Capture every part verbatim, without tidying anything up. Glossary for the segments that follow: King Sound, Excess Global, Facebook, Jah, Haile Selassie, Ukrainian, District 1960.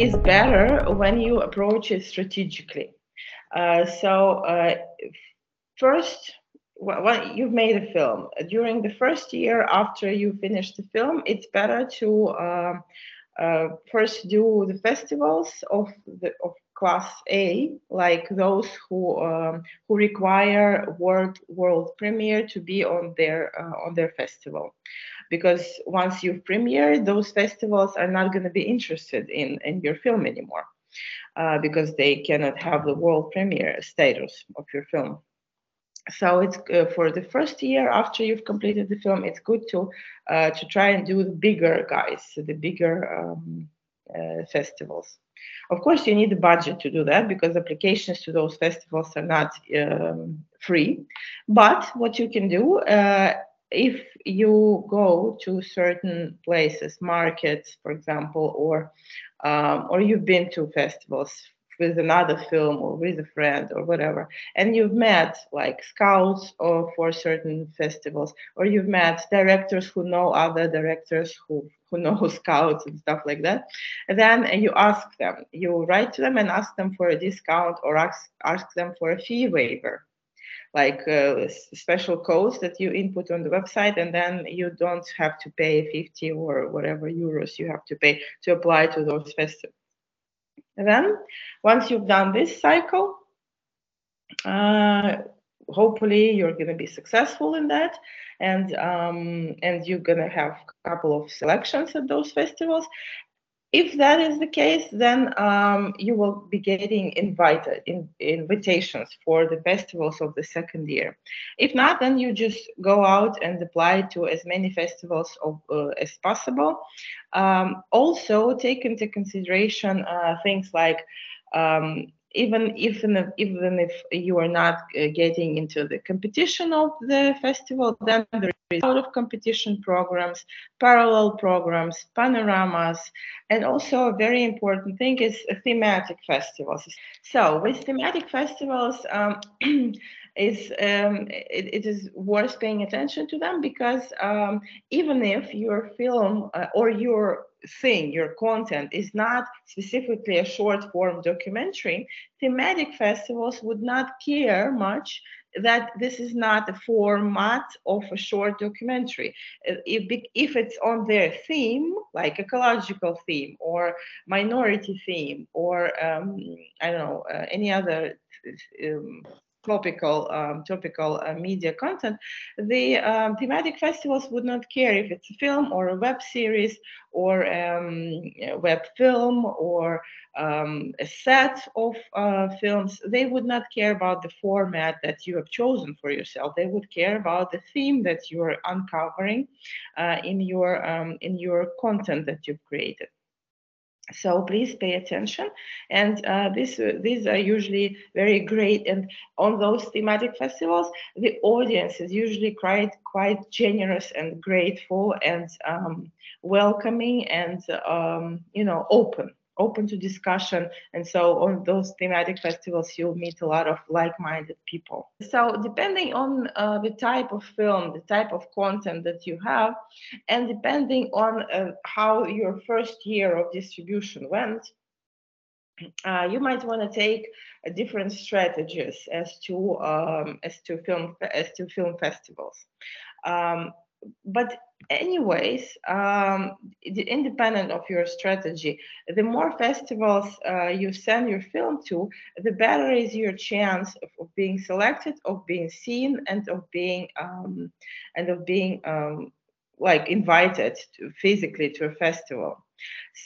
is better when you approach it strategically. Uh, so uh, first, well, you've made a film. During the first year after you finish the film, it's better to uh, uh, first do the festivals of the of Class A, like those who um, who require world world premiere to be on their uh, on their festival, because once you've premiered, those festivals are not going to be interested in in your film anymore, uh, because they cannot have the world premiere status of your film. So it's uh, for the first year after you've completed the film, it's good to uh, to try and do the bigger guys, so the bigger um, uh, festivals. Of course, you need a budget to do that because applications to those festivals are not um, free. But what you can do, uh, if you go to certain places, markets, for example, or um, or you've been to festivals with another film or with a friend or whatever, and you've met like scouts or for certain festivals, or you've met directors who know other directors who who know scouts and stuff like that, and then you ask them, you write to them and ask them for a discount or ask, ask them for a fee waiver, like uh, special codes that you input on the website, and then you don't have to pay fifty or whatever euros you have to pay to apply to those festivals. And then once you've done this cycle, uh, hopefully you're going to be successful in that, and um, and you're going to have a couple of selections at those festivals. If that is the case, then um, you will be getting invited in invitations for the festivals of the second year. If not, then you just go out and apply to as many festivals of, uh, as possible. Um, also, take into consideration uh, things like um, even if the, even if you are not uh, getting into the competition of the festival, then there is a lot of competition programs, parallel programs, panoramas, and also a very important thing is thematic festivals. So with thematic festivals, um, is um, it, it is worth paying attention to them, because um, even if your film uh, or your thing, your content is not specifically a short form documentary, thematic festivals would not care much that this is not a format of a short documentary. If, if it's on their theme, like ecological theme or minority theme or um, I don't know, uh, any other um, topical um, topical uh, media content, the um, thematic festivals would not care if it's a film or a web series or um, a web film or um, a set of uh, films. They would not care about the format that you have chosen for yourself. They would care about the theme that you are uncovering uh, in your um, in your content that you've created. So please pay attention, and uh, this, these are usually very great. And on those thematic festivals, the audience is usually quite quite generous and grateful and um, welcoming and um, you know, open open to discussion. And so on those thematic festivals, you'll meet a lot of like-minded people. So depending on uh, the type of film, the type of content that you have, and depending on uh, how your first year of distribution went, Uh, you might want to take uh, different strategies as to um, as to film as to film festivals. Um, but anyways, um, independent of your strategy, the more festivals uh, you send your film to, the better is your chance of, of being selected, of being seen, and of being um, and of being um, like invited to, physically to a festival.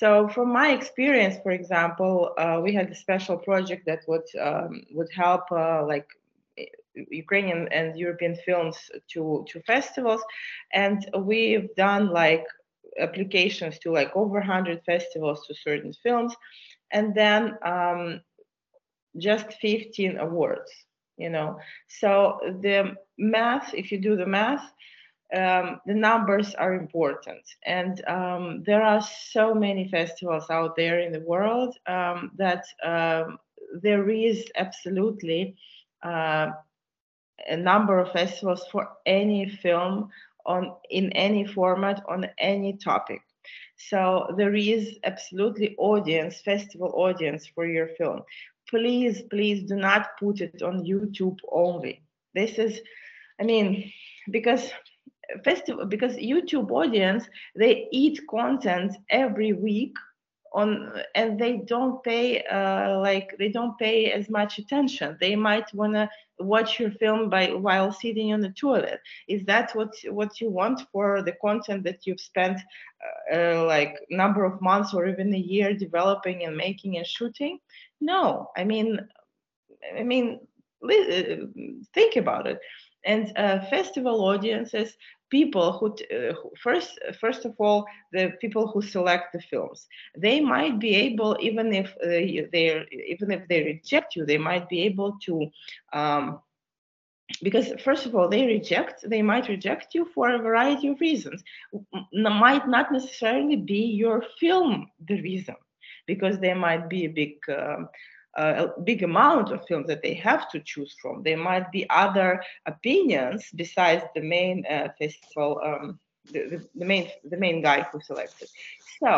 So from my experience, for example, uh, we had a special project that would um, would help uh, like Ukrainian and European films to to festivals, and we've done like applications to like over one hundred festivals to certain films, and then um, just fifteen awards, you know. So the math, if you do the math, Um, the numbers are important, and um, there are so many festivals out there in the world um, that um, there is absolutely uh, a number of festivals for any film on in any format on any topic. So there is absolutely audience, festival audience for your film. Please, please do not put it on YouTube only. This is, I mean, because festival, because YouTube audience, they eat content every week on, and they don't pay, uh, like they don't pay as much attention. They might wanna watch your film by while sitting on the toilet. Is that what what you want for the content that you've spent uh, uh, like number of months or even a year developing and making and shooting? No, I mean, I mean, think about it. And uh, festival audiences, people who, t uh, who first, first of all, the people who select the films, they might be able, even if uh, they, even if they reject you, they might be able to, um, because first of all, they reject, they might reject you for a variety of reasons. Might not necessarily be your film the reason, because there might be a big. Um, Uh, a big amount of films that they have to choose from. There might be other opinions besides the main uh, festival, um, the, the, the main the main guy who selected. So,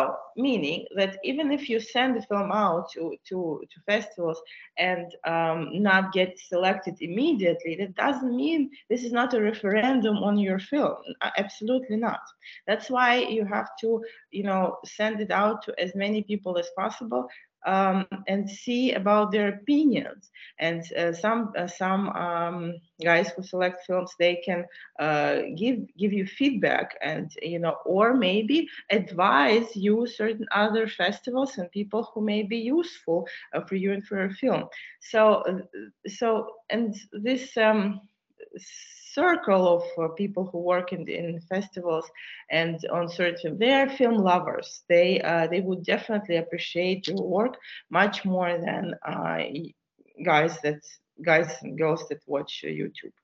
meaning that even if you send the film out to to, to festivals and um, not get selected immediately, that doesn't mean this is not a referendum on your film. Absolutely not. That's why you have to, you know, send it out to as many people as possible. Um, and see about their opinions. And uh, some uh, some um, guys who select films, they can uh, give give you feedback, and you know, or maybe advise you certain other festivals and people who may be useful uh, for you and for your film. So so and this. Um, circle of uh, people who work in, in festivals and on certain, they are film lovers. They uh, they would definitely appreciate your work much more than uh, guys that guys and girls that watch uh, YouTube.